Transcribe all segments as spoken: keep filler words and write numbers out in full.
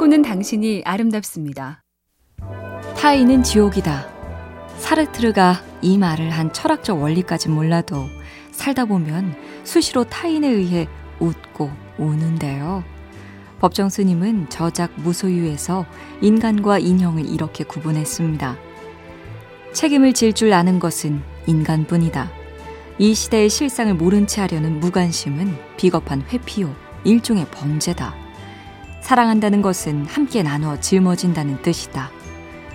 꿈꾸는 당신이 아름답습니다. 타인은 지옥이다. 사르트르가 이 말을 한 철학적 원리까진 몰라도 살다 보면 수시로 타인에 의해 웃고 우는데요. 법정 스님은 저작 무소유에서 인간과 인형을 이렇게 구분했습니다. 책임을 질 줄 아는 것은 인간뿐이다. 이 시대의 실상을 모른 채 하려는 무관심은 비겁한 회피요, 일종의 범죄다. 사랑한다는 것은 함께 나누어 짊어진다는 뜻이다.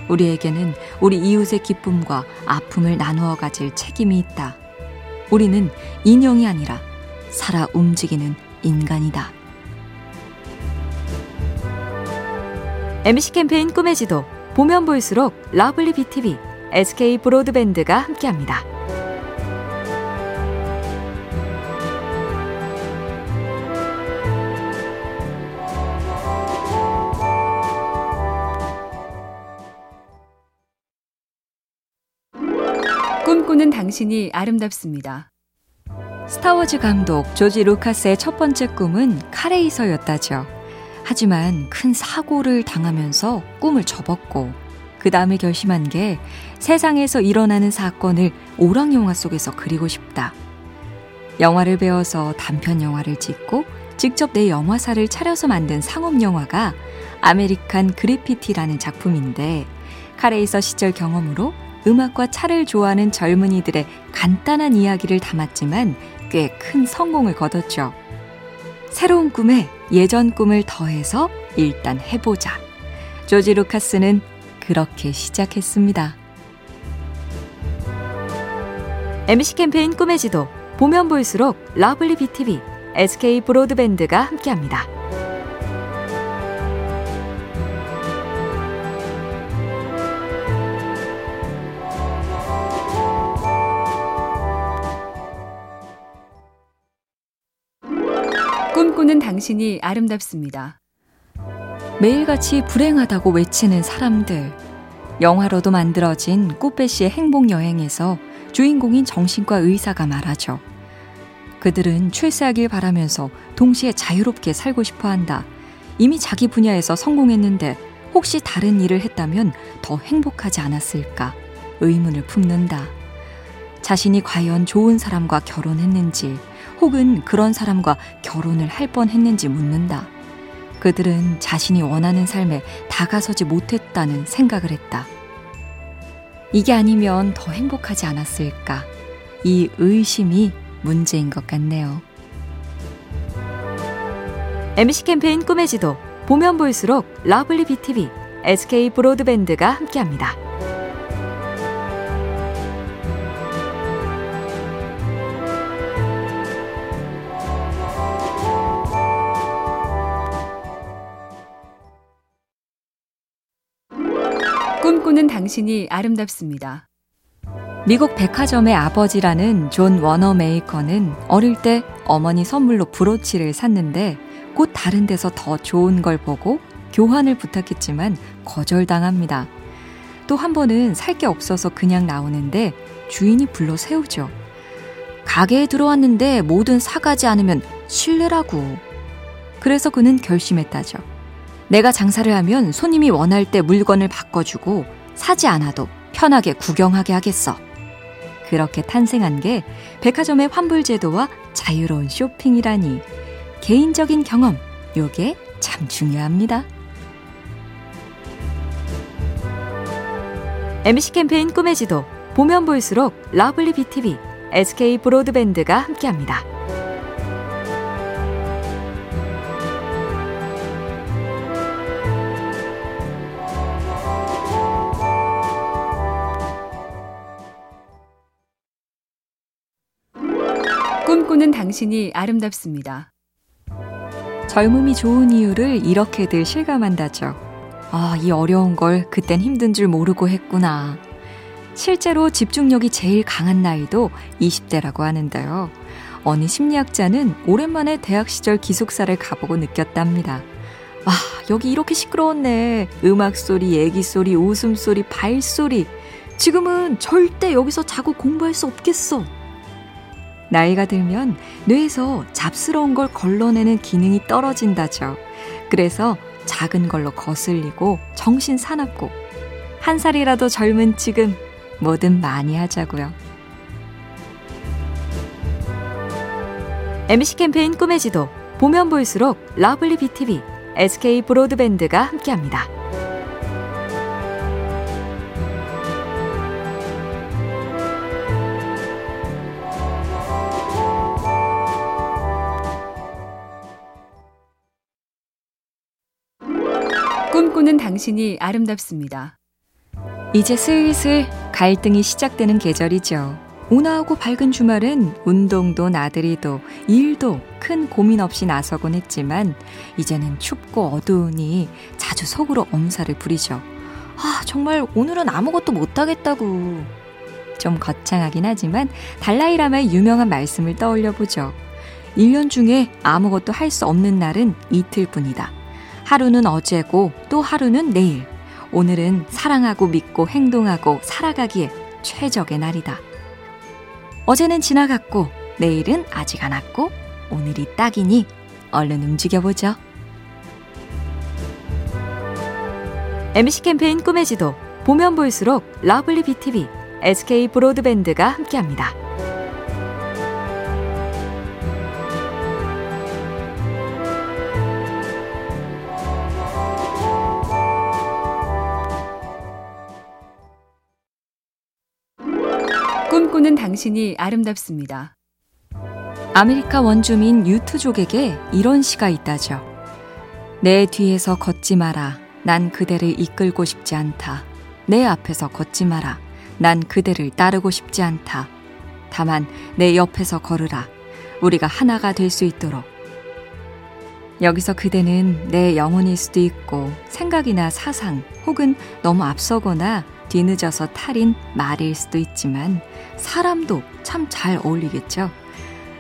우리에게는 우리 이웃의 기쁨과 아픔을 나누어 가질 책임이 있다. 우리는 인형이 아니라 살아 움직이는 인간이다. 엠씨 캠페인 꿈의 지도, 보면 볼수록 러블리 비티비, 에스케이 브로드밴드가 함께합니다. 꿈꾸는 당신이 아름답습니다. 스타워즈 감독 조지 루카스의 첫 번째 꿈은 카레이서였다죠. 하지만 큰 사고를 당하면서 꿈을 접었고 그 다음에 결심한 게 세상에서 일어나는 사건을 오락 영화 속에서 그리고 싶다. 영화를 배워서 단편 영화를 찍고 직접 내 영화사를 차려서 만든 상업 영화가 아메리칸 그래피티라는 작품인데, 카레이서 시절 경험으로 음악과 차를 좋아하는 젊은이들의 간단한 이야기를 담았지만 꽤 큰 성공을 거뒀죠. 새로운 꿈에 예전 꿈을 더해서 일단 해보자. 조지 루카스는 그렇게 시작했습니다. 엠씨 캠페인 꿈의 지도, 보면 볼수록 러블리 비티비, 에스케이 브로드밴드가 함께합니다. 꿈꾸는 당신이 아름답습니다. 매일같이 불행하다고 외치는 사람들. 영화로도 만들어진 꽃배씨의 행복여행에서 주인공인 정신과 의사가 말하죠. 그들은 출세하길 바라면서 동시에 자유롭게 살고 싶어한다. 이미 자기 분야에서 성공했는데 혹시 다른 일을 했다면 더 행복하지 않았을까 의문을 품는다. 자신이 과연 좋은 사람과 결혼했는지 혹은 그런 사람과 결혼을 할 뻔했는지 묻는다. 그들은 자신이 원하는 삶에 다가서지 못했다는 생각을 했다. 이게 아니면 더 행복하지 않았을까? 이 의심이 문제인 것 같네요. 엠씨 캠페인 꿈의 지도, 보면 볼수록 러블리 비티비, 에스케이 브로드밴드가 함께합니다. 꿈꾸는 당신이 아름답습니다. 미국 백화점의 아버지라는 존 워너 메이커는 어릴 때 어머니 선물로 브로치를 샀는데 곧 다른 데서 더 좋은 걸 보고 교환을 부탁했지만 거절당합니다. 또 한 번은 살 게 없어서 그냥 나오는데 주인이 불러 세우죠. 가게에 들어왔는데 뭐든 사가지 않으면 실례라고. 그래서 그는 결심했다죠. 내가 장사를 하면 손님이 원할 때 물건을 바꿔주고 사지 않아도 편하게 구경하게 하겠어. 그렇게 탄생한 게 백화점의 환불 제도와 자유로운 쇼핑이라니. 개인적인 경험, 요게 참 중요합니다. 엠씨 캠페인 꿈의 지도, 보면 볼수록 러블리 비티비, 에스케이 브로드밴드가 함께합니다. 꿈꾸는 당신이 아름답습니다. 젊음이 좋은 이유를 이렇게들 실감한다죠. 아, 이 어려운 걸 그땐 힘든 줄 모르고 했구나. 실제로 집중력이 제일 강한 나이도 이십 대라고 하는데요. 어느 심리학자는 오랜만에 대학 시절 기숙사를 가보고 느꼈답니다. 와, 여기 이렇게 시끄러웠네. 음악 소리, 얘기 소리, 웃음 소리, 발소리. 지금은 절대 여기서 자고 공부할 수 없겠어. 나이가 들면 뇌에서 잡스러운 걸 걸러내는 기능이 떨어진다죠. 그래서 작은 걸로 거슬리고 정신 사납고 한 살이라도 젊은 지금 뭐든 많이 하자고요. 엠씨 캠페인 꿈의 지도, 보면 볼수록 러블리 비티비, 에스케이 브로드밴드가 함께합니다. 꿈꾸는 당신이 아름답습니다. 이제 슬슬 갈등이 시작되는 계절이죠. 온화하고 밝은 주말엔 운동도 나들이도 일도 큰 고민 없이 나서곤 했지만 이제는 춥고 어두우니 자주 속으로 엄살을 부리죠. 아, 정말 오늘은 아무것도 못하겠다고. 좀 거창하긴 하지만 달라이라마의 유명한 말씀을 떠올려보죠. 일 년 중에 아무것도 할 수 없는 날은 이틀뿐이다. 하루는 어제고 또 하루는 내일. 오늘은 사랑하고 믿고 행동하고 살아가기에 최적의 날이다. 어제는 지나갔고 내일은 아직 안 왔고 오늘이 딱이니 얼른 움직여보죠. 엠씨 캠페인 꿈의 지도, 보면 볼수록 러블리 비티비, 에스케이 브로드밴드가 함께합니다. 꿈꾸는 당신이 아름답습니다. 아메리카 원주민 유투족에게 이런 시가 있다죠. 내 뒤에서 걷지 마라. 난 그대를 이끌고 싶지 않다. 내 앞에서 걷지 마라. 난 그대를 따르고 싶지 않다. 다만 내 옆에서 걸으라. 우리가 하나가 될 수 있도록. 여기서 그대는 내 영혼일 수도 있고 생각이나 사상 혹은 너무 앞서거나 뒤늦어서 탈인 말일 수도 있지만 사람도 참 잘 어울리겠죠.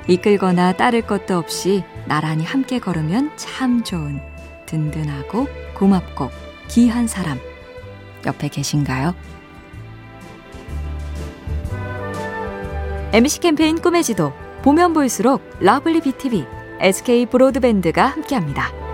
이끌거나 따를 것도 없이 나란히 함께 걸으면 참 좋은 든든하고 고맙고 귀한 사람 옆에 계신가요? 엠씨 캠페인 꿈의 지도, 보면 볼수록 러블리 비티비, 에스케이 브로드밴드가 함께합니다.